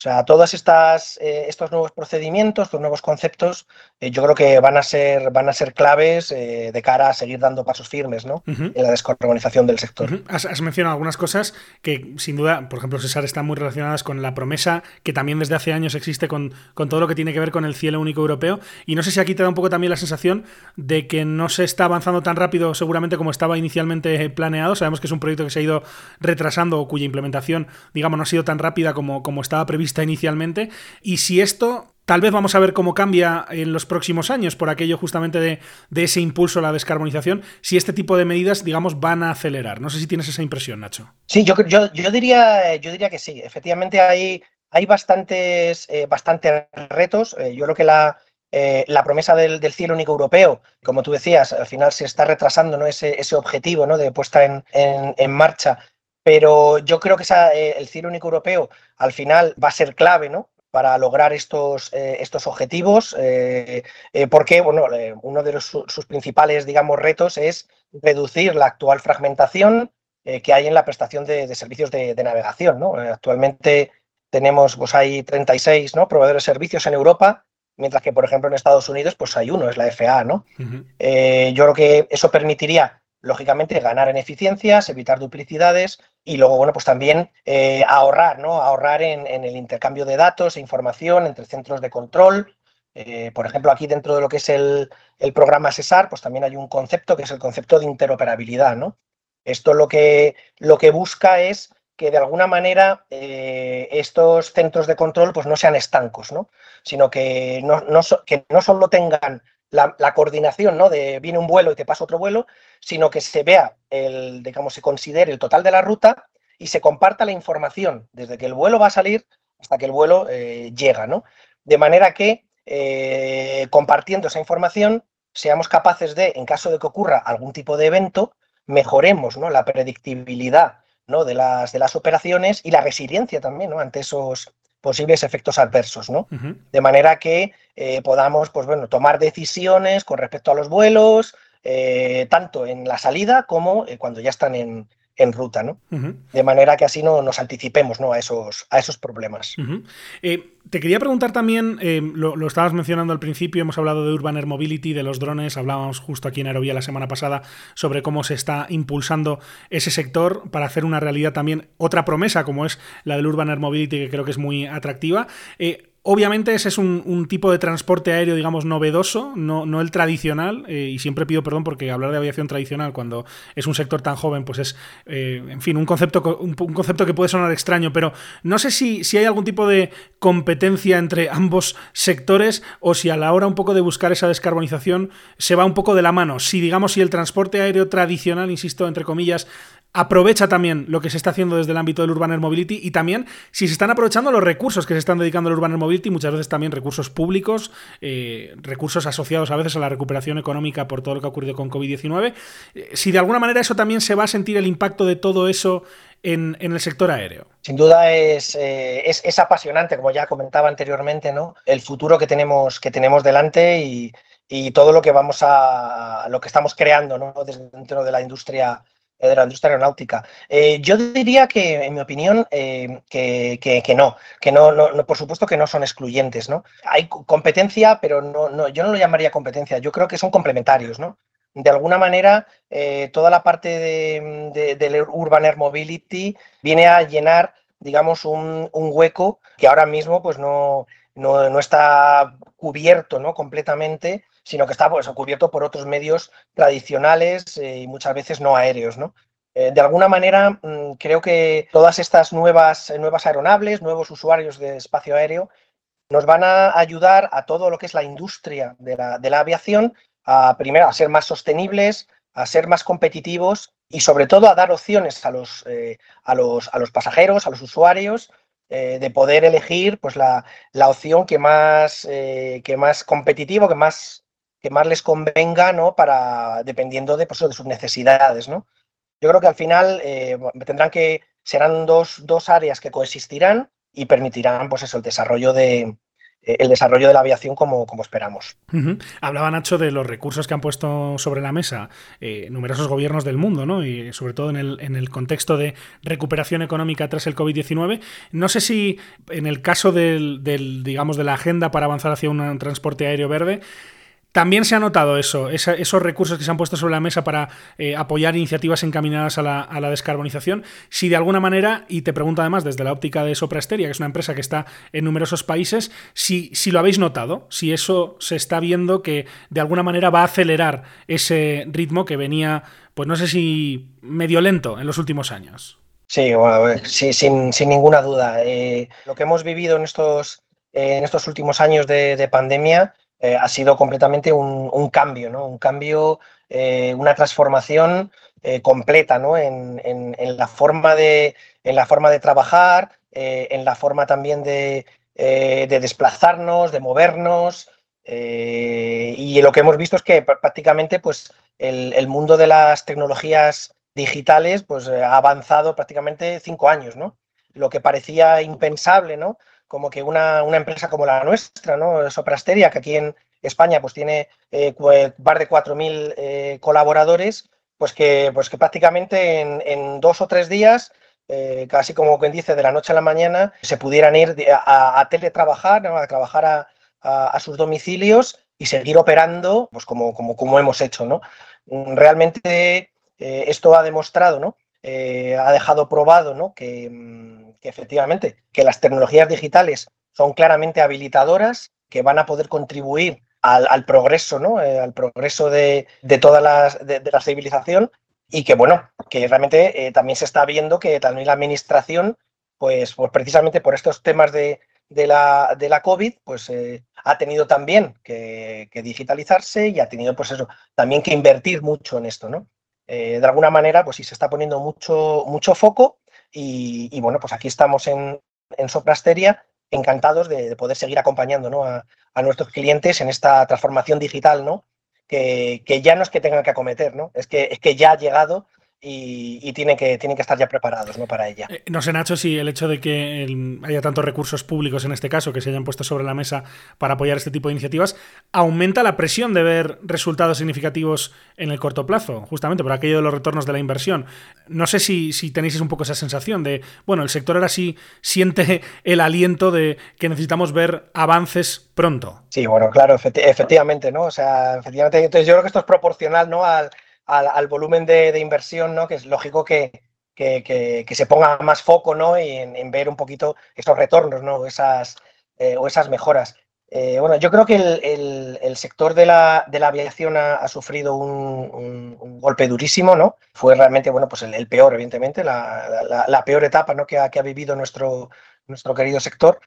O sea, todas estas eh, estos nuevos procedimientos, estos nuevos conceptos, eh, yo creo que van a ser van a ser claves eh, de cara a seguir dando pasos firmes, ¿no? Uh-huh. En la descarbonización del sector. Uh-huh. Has, has mencionado algunas cosas que, sin duda, por ejemplo, César, están muy relacionadas con la promesa que también desde hace años existe con, con todo lo que tiene que ver con el cielo único europeo. Y no sé si aquí te da un poco también la sensación de que no se está avanzando tan rápido, seguramente, como estaba inicialmente planeado. Sabemos que es un proyecto que se ha ido retrasando o cuya implementación, digamos, no ha sido tan rápida como, como estaba previsto inicialmente, y si esto tal vez vamos a ver cómo cambia en los próximos años por aquello justamente de, de ese impulso a la descarbonización, si este tipo de medidas, digamos, van a acelerar. No sé si tienes esa impresión, Nacho. Sí, yo, yo, yo, diría, yo diría que sí. Efectivamente hay, hay bastantes, eh, bastantes retos. Eh, yo creo que la, eh, la promesa del, del cielo único europeo, como tú decías, al final se está retrasando, ¿no? ese, ese objetivo, ¿no? De puesta en, en, en marcha. Pero yo creo que esa, eh, el cielo único europeo al final va a ser clave, ¿no? Para lograr estos, eh, estos objetivos, eh, eh, porque bueno, eh, uno de los, sus principales, digamos, retos es reducir la actual fragmentación eh, que hay en la prestación de, de servicios de, de navegación, ¿no? Eh, actualmente tenemos, pues hay treinta y seis, ¿no? Proveedores de servicios en Europa, mientras que, por ejemplo, en Estados Unidos, pues hay uno, es la F A A, ¿no? Uh-huh. Eh, yo creo que eso permitiría, lógicamente, ganar en eficiencias, evitar duplicidades y luego, bueno, pues también eh, ahorrar, ¿no? Ahorrar en, en el intercambio de datos e información entre centros de control. Eh, por ejemplo, aquí dentro de lo que es el, el programa SESAR, pues también hay un concepto que es el concepto de interoperabilidad, ¿no? Esto lo que, lo que busca es que de alguna manera eh, estos centros de control pues no sean estancos, ¿no? Sino que no, no, que no solo tengan La, la coordinación, ¿no? De viene un vuelo y te pasa otro vuelo, sino que se vea, el, digamos, se considere el total de la ruta y se comparta la información desde que el vuelo va a salir hasta que el vuelo eh, llega, ¿no? De manera que, eh, compartiendo esa información, seamos capaces de, en caso de que ocurra algún tipo de evento, mejoremos, ¿no? La predictibilidad, ¿no? de, las, de las operaciones y la resiliencia también, ¿no? Ante esos posibles efectos adversos, ¿no? Uh-huh. De manera que eh, podamos, pues bueno, tomar decisiones con respecto a los vuelos, eh, tanto en la salida como eh, cuando ya están en, en ruta, ¿no? Uh-huh. De manera que así no nos anticipemos, ¿no? a esos, a esos problemas. Uh-huh. eh... Te quería preguntar también, eh, lo, lo estabas mencionando al principio, hemos hablado de Urban Air Mobility, de los drones, hablábamos justo aquí en Aerovía la semana pasada sobre cómo se está impulsando ese sector para hacer una realidad también otra promesa como es la del Urban Air Mobility, que creo que es muy atractiva. Eh, Obviamente ese es un, un tipo de transporte aéreo, digamos, novedoso, no, no el tradicional, eh, y siempre pido perdón porque hablar de aviación tradicional cuando es un sector tan joven, pues es, eh, en fin, un concepto, un, un concepto que puede sonar extraño, pero no sé si, si hay algún tipo de competencia entre ambos sectores o si a la hora un poco de buscar esa descarbonización se va un poco de la mano. Si, digamos, si el transporte aéreo tradicional, insisto, entre comillas, aprovecha también lo que se está haciendo desde el ámbito del Urban Air Mobility y también si se están aprovechando los recursos que se están dedicando al Urban Air Mobility, muchas veces también recursos públicos, eh, recursos asociados a veces a la recuperación económica por todo lo que ha ocurrido con covid diecinueve. Eh, si de alguna manera eso también se va a sentir el impacto de todo eso en, en el sector aéreo. Sin duda es, eh, es, es apasionante, como ya comentaba anteriormente, ¿no? El futuro que tenemos, que tenemos delante y, y todo lo que vamos a, lo que estamos creando, ¿no? Desde dentro de la industria de la industria aeronáutica. Eh, yo diría que, en mi opinión, eh, que, que, que no, que no, no, no, por supuesto que no son excluyentes, ¿no? Hay competencia, pero no, no, yo no lo llamaría competencia, yo creo que son complementarios, ¿no? De alguna manera, eh, toda la parte de, de, del Urban Air Mobility viene a llenar, digamos, un, un hueco que ahora mismo pues no, no, no está cubierto, ¿no? Completamente, sino que está, pues, cubierto por otros medios tradicionales eh, y muchas veces no aéreos, ¿no? Eh, de alguna manera, mmm, creo que todas estas nuevas, nuevas aeronaves, nuevos usuarios de espacio aéreo, nos van a ayudar a todo lo que es la industria de la, de la aviación, a, primero, a ser más sostenibles, a ser más competitivos y, sobre todo, a dar opciones a los, eh, a los, a los pasajeros, a los usuarios, Eh, de poder elegir pues la, la opción que más, eh, que más competitivo, que más, que más les convenga, ¿no? Para, dependiendo de, pues, de sus necesidades, ¿no? Yo creo que al final eh, tendrán que, serán dos, dos áreas que coexistirán y permitirán, pues eso, el desarrollo de... el desarrollo de la aviación como, como esperamos. Uh-huh. Hablaba Nacho de los recursos que han puesto sobre la mesa eh, numerosos gobiernos del mundo, ¿no? Y sobre todo en el, en el contexto de recuperación económica tras el covid diecinueve. No sé si en el caso del, del, digamos, de la agenda para avanzar hacia un transporte aéreo verde, también se ha notado eso, esa, esos recursos que se han puesto sobre la mesa para eh, apoyar iniciativas encaminadas a la, a la descarbonización. Si de alguna manera, y te pregunto además desde la óptica de Sopra Steria, que es una empresa que está en numerosos países, si, si lo habéis notado, si eso se está viendo que de alguna manera va a acelerar ese ritmo que venía, pues no sé si medio lento en los últimos años. Sí, bueno, sí, sin, sin ninguna duda. Eh, lo que hemos vivido en estos, eh, en estos últimos años de, de pandemia Eh, ha sido completamente un, un cambio, ¿no? Un cambio, eh, una transformación eh, completa, ¿no? En, en, en, la forma de, en la forma de trabajar, eh, en la forma también de, eh, de desplazarnos, de movernos. Eh, y lo que hemos visto es que prácticamente pues, el, el mundo de las tecnologías digitales pues, ha avanzado prácticamente cinco años, ¿no? Lo que parecía impensable, ¿no? Como que una, una empresa como la nuestra, ¿no? Sopra Steria, que aquí en España pues tiene eh, más de cuatro mil eh, colaboradores, pues que, pues que prácticamente en, en dos o tres días, eh, casi como quien dice, de la noche a la mañana, se pudieran ir a, a teletrabajar, ¿no? A trabajar a, a, a sus domicilios y seguir operando pues como, como, como hemos hecho, ¿no? Realmente eh, esto ha demostrado, ¿no? Eh, ha dejado probado, ¿no? que, que efectivamente que las tecnologías digitales son claramente habilitadoras, que van a poder contribuir al, al progreso, ¿no? eh, al progreso de, de toda la, de, de la civilización y que bueno, que realmente eh, también se está viendo que también la administración, pues, pues precisamente por estos temas de, de, la, de la COVID, pues eh, ha tenido también que, que digitalizarse y ha tenido pues eso, también que invertir mucho en esto, ¿no? Eh, de alguna manera, pues sí, se está poniendo mucho, mucho foco y, y, bueno, pues aquí estamos en, en Sopra Steria encantados de, de poder seguir acompañando, ¿no? a, a nuestros clientes en esta transformación digital, ¿no? Que, que ya no es que tengan que acometer, ¿no? Es que, es que ya ha llegado y, y tienen que, tienen que estar ya preparados, ¿no? Para ella. Eh, no sé, Nacho, si el hecho de que el, haya tantos recursos públicos en este caso que se hayan puesto sobre la mesa para apoyar este tipo de iniciativas, aumenta la presión de ver resultados significativos en el corto plazo, justamente por aquello de los retornos de la inversión. No sé si, si tenéis un poco esa sensación de, bueno, el sector ahora sí siente el aliento de que necesitamos ver avances pronto. Sí, bueno, claro, efecti- efectivamente, ¿no? O sea, efectivamente, entonces yo creo que esto es proporcional, ¿no? Al Al, al volumen de, de inversión, ¿no? Que es lógico que, que, que, que se ponga más foco, ¿no? Y en, en ver un poquito esos retornos, ¿no? Esas, eh, o esas mejoras. Eh, bueno, yo creo que el, el, el sector de la, de la aviación ha, ha sufrido un, un, un golpe durísimo, ¿no? Fue realmente, bueno, pues el, el peor, evidentemente, la, la, la peor etapa, ¿no?, que ha, que ha vivido nuestro, nuestro querido sector.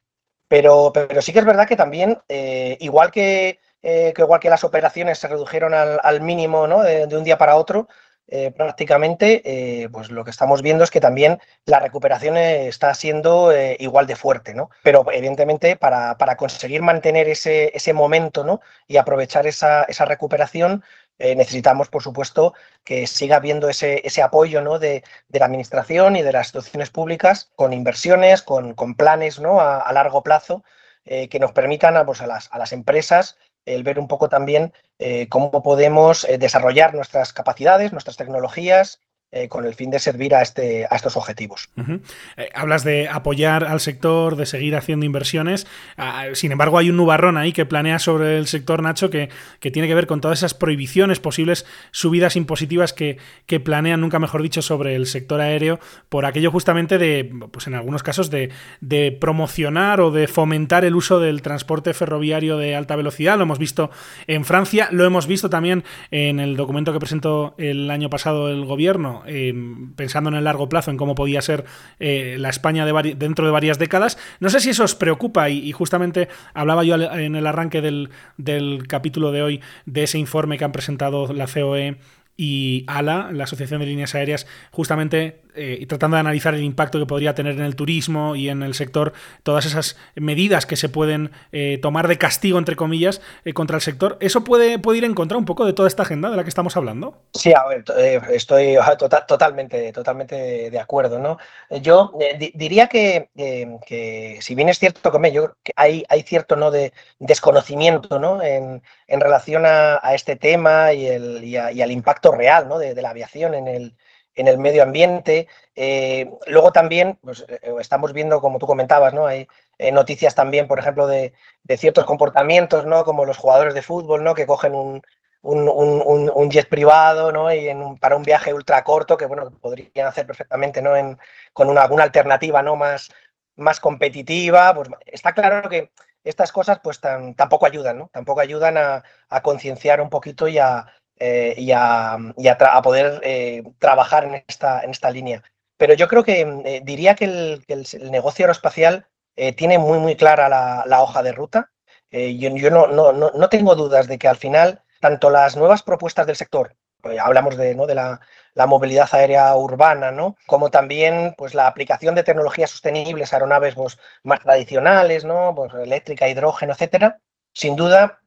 Pero, pero sí que es verdad que también, eh, igual que, eh, que igual que las operaciones se redujeron al, al mínimo, ¿no?, de, de un día para otro, eh, prácticamente, eh, pues lo que estamos viendo es que también la recuperación eh, está siendo eh, igual de fuerte, ¿no? Pero evidentemente para, para conseguir mantener ese, ese momento, ¿no?, y aprovechar esa, esa recuperación, eh, necesitamos, por supuesto, que siga habiendo ese, ese apoyo, ¿no?, de, de la administración y de las instituciones públicas con inversiones, con, con planes, ¿no?, a, a largo plazo eh, que nos permitan a, pues, a, las, a las empresas el ver un poco también eh, cómo podemos eh, desarrollar nuestras capacidades, nuestras tecnologías, eh, con el fin de servir a, este, a estos objetivos. Uh-huh. Eh, hablas de apoyar al sector, de seguir haciendo inversiones. Ah, sin embargo, hay un nubarrón ahí que planea sobre el sector, Nacho, que, que tiene que ver con todas esas prohibiciones, posibles subidas impositivas que, que planean, nunca mejor dicho, sobre el sector aéreo, por aquello justamente de, pues en algunos casos, de, de promocionar o de fomentar el uso del transporte ferroviario de alta velocidad. Lo hemos visto en Francia, lo hemos visto también en el documento que presentó el año pasado el gobierno, Eh, pensando en el largo plazo, en cómo podía ser eh, la España de vari- dentro de varias décadas. No sé si eso os preocupa, y, y justamente hablaba yo al, en el arranque del, del capítulo de hoy de ese informe que han presentado la C O E y ALA, la Asociación de Líneas Aéreas, justamente eh, tratando de analizar el impacto que podría tener en el turismo y en el sector todas esas medidas que se pueden eh, tomar de castigo, entre comillas, eh, contra el sector. ¿Eso puede, puede ir en contra un poco de toda esta agenda de la que estamos hablando? Sí, a ver, eh, estoy total, totalmente, totalmente de acuerdo, ¿no? Yo eh, di- diría que, eh, que, si bien es cierto que, yo, que hay, hay cierto, ¿no?, de desconocimiento, ¿no?, en, en relación a, a este tema y, el, y, a, y al impacto real, ¿no?, de, de la aviación en el, en el medio ambiente. Eh, luego también, pues, estamos viendo, como tú comentabas, ¿no?, hay eh, noticias también, por ejemplo, de, de ciertos comportamientos, ¿no?, como los jugadores de fútbol, ¿no?, que cogen un, un, un, un jet privado, ¿no?, y en un, para un viaje ultra corto, que bueno, podrían hacer perfectamente, ¿no?, en, con una, alguna alternativa, ¿no?, más, más competitiva. Pues está claro que estas cosas pues tan, tampoco ayudan, ¿no?, tampoco ayudan a, a concienciar un poquito y a Eh, y a, y a, tra- a poder eh, trabajar en esta, en esta línea. Pero yo creo que eh, diría que el, que el, el negocio aeroespacial eh, tiene muy, muy clara la, la hoja de ruta. Eh, yo yo no, no, no, no tengo dudas de que al final, tanto las nuevas propuestas del sector, eh, hablamos de, ¿no?, de la, la movilidad aérea urbana, ¿no?, como también pues, la aplicación de tecnologías sostenibles a aeronaves pues, más tradicionales, ¿no?, pues, eléctrica, hidrógeno, etcétera, sin duda,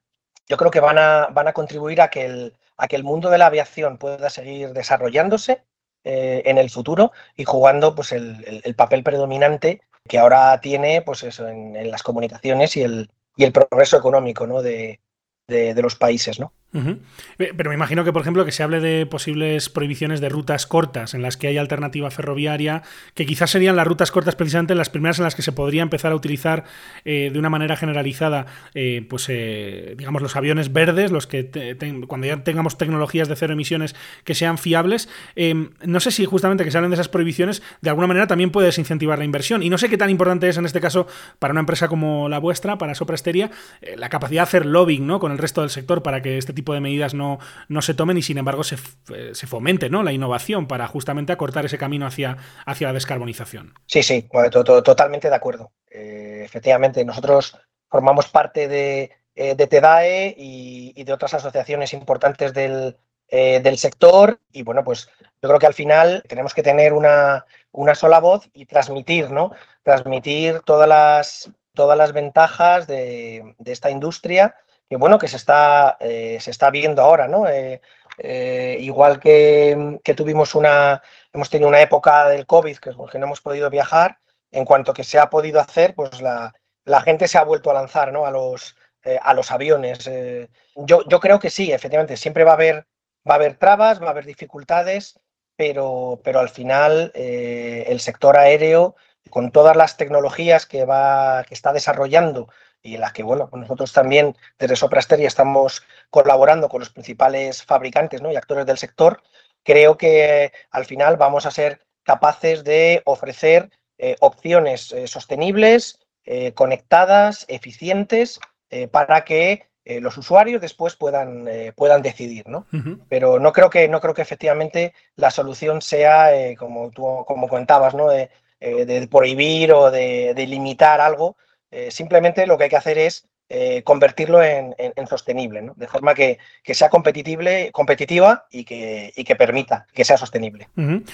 yo creo que van a, van a contribuir a que el a que el mundo de la aviación pueda seguir desarrollándose eh, en el futuro y jugando pues, el, el, el papel predominante que ahora tiene pues, eso, en, en las comunicaciones y el, y el progreso económico, ¿no?, de, de, de los países, ¿no? Uh-huh. Pero me imagino que, por ejemplo, que se hable de posibles prohibiciones de rutas cortas en las que hay alternativa ferroviaria, que quizás serían las rutas cortas precisamente las primeras en las que se podría empezar a utilizar eh, de una manera generalizada eh, pues eh, digamos los aviones verdes, los que te, te, cuando ya tengamos tecnologías de cero emisiones que sean fiables. Eh, no sé si justamente que se hablen de esas prohibiciones de alguna manera también puede desincentivar la inversión, y no sé qué tan importante es en este caso para una empresa como la vuestra, para Sopra Steria, eh, la capacidad de hacer lobbying, ¿no?, con el resto del sector para que este tipo de medidas no, no se tomen y sin embargo se, se fomente, ¿no?, la innovación para justamente acortar ese camino hacia, hacia la descarbonización. Sí, sí, totalmente de acuerdo. Eh, efectivamente, nosotros formamos parte de, de TEDAE y, y de otras asociaciones importantes del, eh, del sector y bueno, pues yo creo que al final tenemos que tener una, una sola voz y transmitir, ¿no?, transmitir todas las, todas las ventajas de, de esta industria que bueno, que se está, eh, se está viendo ahora, ¿no? Eh, eh, igual que, que tuvimos una, hemos tenido una época del COVID que, que no hemos podido viajar, en cuanto que se ha podido hacer, pues la, la gente se ha vuelto a lanzar, ¿no?, a los, eh, a los aviones. Eh, yo, yo creo que sí, efectivamente, siempre va a haber, va a haber trabas, va a haber dificultades, pero, pero al final eh, el sector aéreo, con todas las tecnologías que va, que está desarrollando, y en las que, bueno, nosotros también desde Sopra Steria estamos colaborando con los principales fabricantes, ¿no?, y actores del sector, creo que eh, al final vamos a ser capaces de ofrecer eh, opciones eh, sostenibles eh, conectadas, eficientes, eh, para que eh, los usuarios después puedan, eh, puedan decidir, ¿no? Uh-huh. Pero no creo que, no creo que efectivamente la solución sea, eh, como tú como contabas, ¿no? De, eh, de prohibir o de, de limitar algo. Eh, simplemente lo que hay que hacer es eh, convertirlo en, en, en sostenible, ¿no? De forma que, que sea competitiva, competitiva y, que, y que permita que sea sostenible. Uh-huh.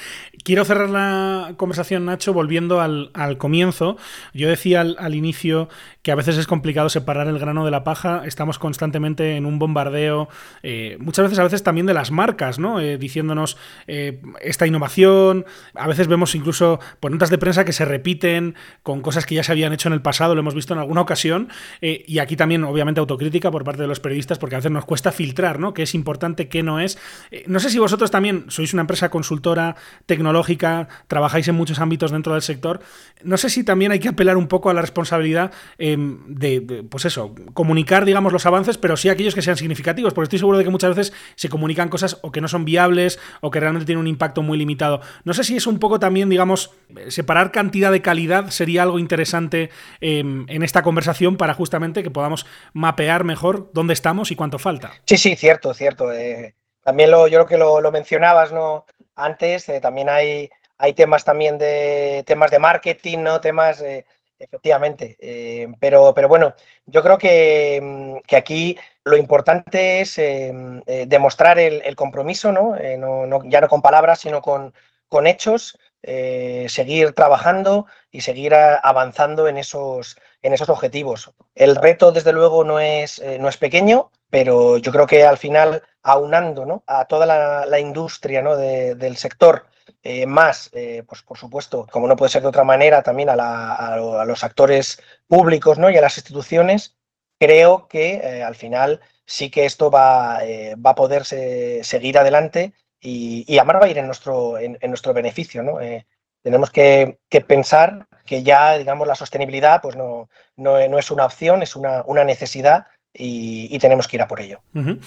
Quiero cerrar la conversación, Nacho, volviendo al, al comienzo. Yo decía al, al inicio que a veces es complicado separar el grano de la paja. Estamos constantemente en un bombardeo, eh, muchas veces a veces también de las marcas, ¿no? Eh, diciéndonos eh, esta innovación. A veces vemos incluso pues, notas de prensa que se repiten con cosas que ya se habían hecho en el pasado, lo hemos visto en alguna ocasión, eh, y aquí también obviamente autocrítica por parte de los periodistas, porque a veces nos cuesta filtrar, ¿no? Qué es importante, qué no es. Eh, no sé si vosotros también sois una empresa consultora tecnológica, trabajáis en muchos ámbitos dentro del sector. No sé si también hay que apelar un poco a la responsabilidad eh, de, de, pues eso, comunicar, digamos, los avances, pero sí aquellos que sean significativos, porque estoy seguro de que muchas veces se comunican cosas o que no son viables o que realmente tienen un impacto muy limitado. No sé si es un poco también, digamos, separar cantidad de calidad sería algo interesante eh, en esta conversación para justamente que podamos mapear mejor dónde estamos y cuánto falta. Sí, sí, cierto, cierto. Eh, también lo, yo creo que lo, lo mencionabas, ¿no? Antes, eh, también hay, hay temas también de temas de marketing, ¿no? Temas, eh, efectivamente. Eh, pero, pero bueno, yo creo que, que aquí lo importante es eh, eh, demostrar el, el compromiso, ¿no? Eh, no, no, ya no con palabras, sino con, con hechos. Eh, seguir trabajando y seguir a, avanzando en esos, en esos objetivos. El reto, desde luego, no es, eh, no es pequeño, pero yo creo que al final, aunando, ¿no? A toda la, la industria, ¿no? de, del sector, eh, más, eh, pues por supuesto, como no puede ser de otra manera, también a, la, a, a los actores públicos, ¿no? Y a las instituciones, creo que eh, al final sí que esto va, eh, va a poderse seguir adelante. Y, y además va a ir en nuestro, en, en nuestro beneficio, ¿no? Eh, tenemos que, que pensar que ya, digamos, la sostenibilidad pues no, no, no es una opción, es una, una necesidad y, y tenemos que ir a por ello. Uh-huh.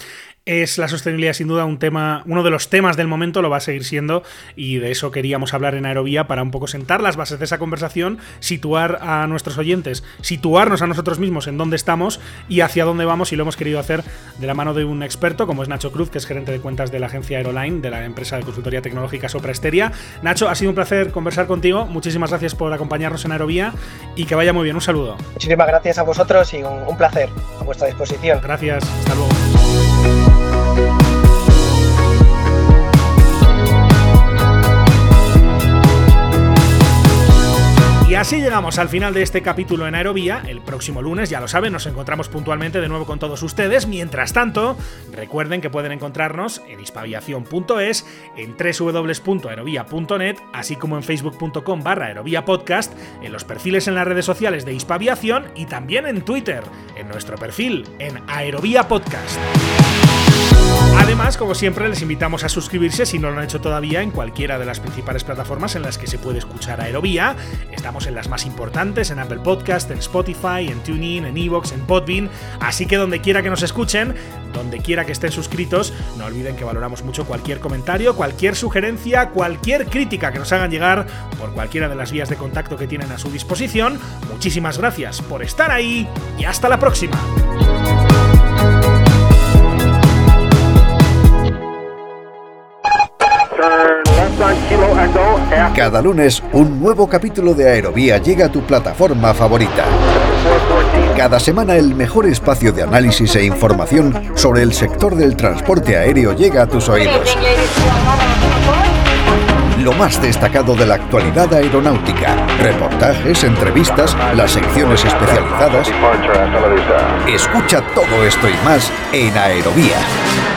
Es la sostenibilidad sin duda un tema, uno de los temas del momento, lo va a seguir siendo, y de eso queríamos hablar en Aerovía para un poco sentar las bases de esa conversación, situar a nuestros oyentes, situarnos a nosotros mismos en dónde estamos y hacia dónde vamos, y lo hemos querido hacer de la mano de un experto como es Nacho Cruz, que es gerente de cuentas de la agencia Aeroline, de la empresa de consultoría tecnológica Sopra Steria. Nacho, ha sido un placer conversar contigo, muchísimas gracias por acompañarnos en Aerovía y que vaya muy bien, un saludo. Muchísimas gracias a vosotros y un, un placer a vuestra disposición. Gracias, hasta luego. Y así llegamos al final de este capítulo en Aerovía. El próximo lunes, ya lo saben, nos encontramos puntualmente de nuevo con todos ustedes. Mientras tanto, recuerden que pueden encontrarnos en Hispaviación punto es, en doble u doble u doble u punto aerovía punto net, así como en facebook punto com barra Aerovía Podcast, en los perfiles en las redes sociales de Hispaviación y también en Twitter, en nuestro perfil, en Aerovía Podcast. Además, como siempre, les invitamos a suscribirse si no lo han hecho todavía en cualquiera de las principales plataformas en las que se puede escuchar Aerovía. Estamos en las más importantes, en Apple Podcast, en Spotify, en TuneIn, en iVoox, en Podbean. Así que donde quiera que nos escuchen, donde quiera que estén suscritos, no olviden que valoramos mucho cualquier comentario, cualquier sugerencia, cualquier crítica que nos hagan llegar por cualquiera de las vías de contacto que tienen a su disposición. Muchísimas gracias por estar ahí y hasta la próxima. Cada lunes, un nuevo capítulo de Aerovía llega a tu plataforma favorita. Cada semana, el mejor espacio de análisis e información sobre el sector del transporte aéreo llega a tus oídos. Lo más destacado de la actualidad aeronáutica, reportajes, entrevistas, las secciones especializadas. Escucha todo esto y más en Aerovía.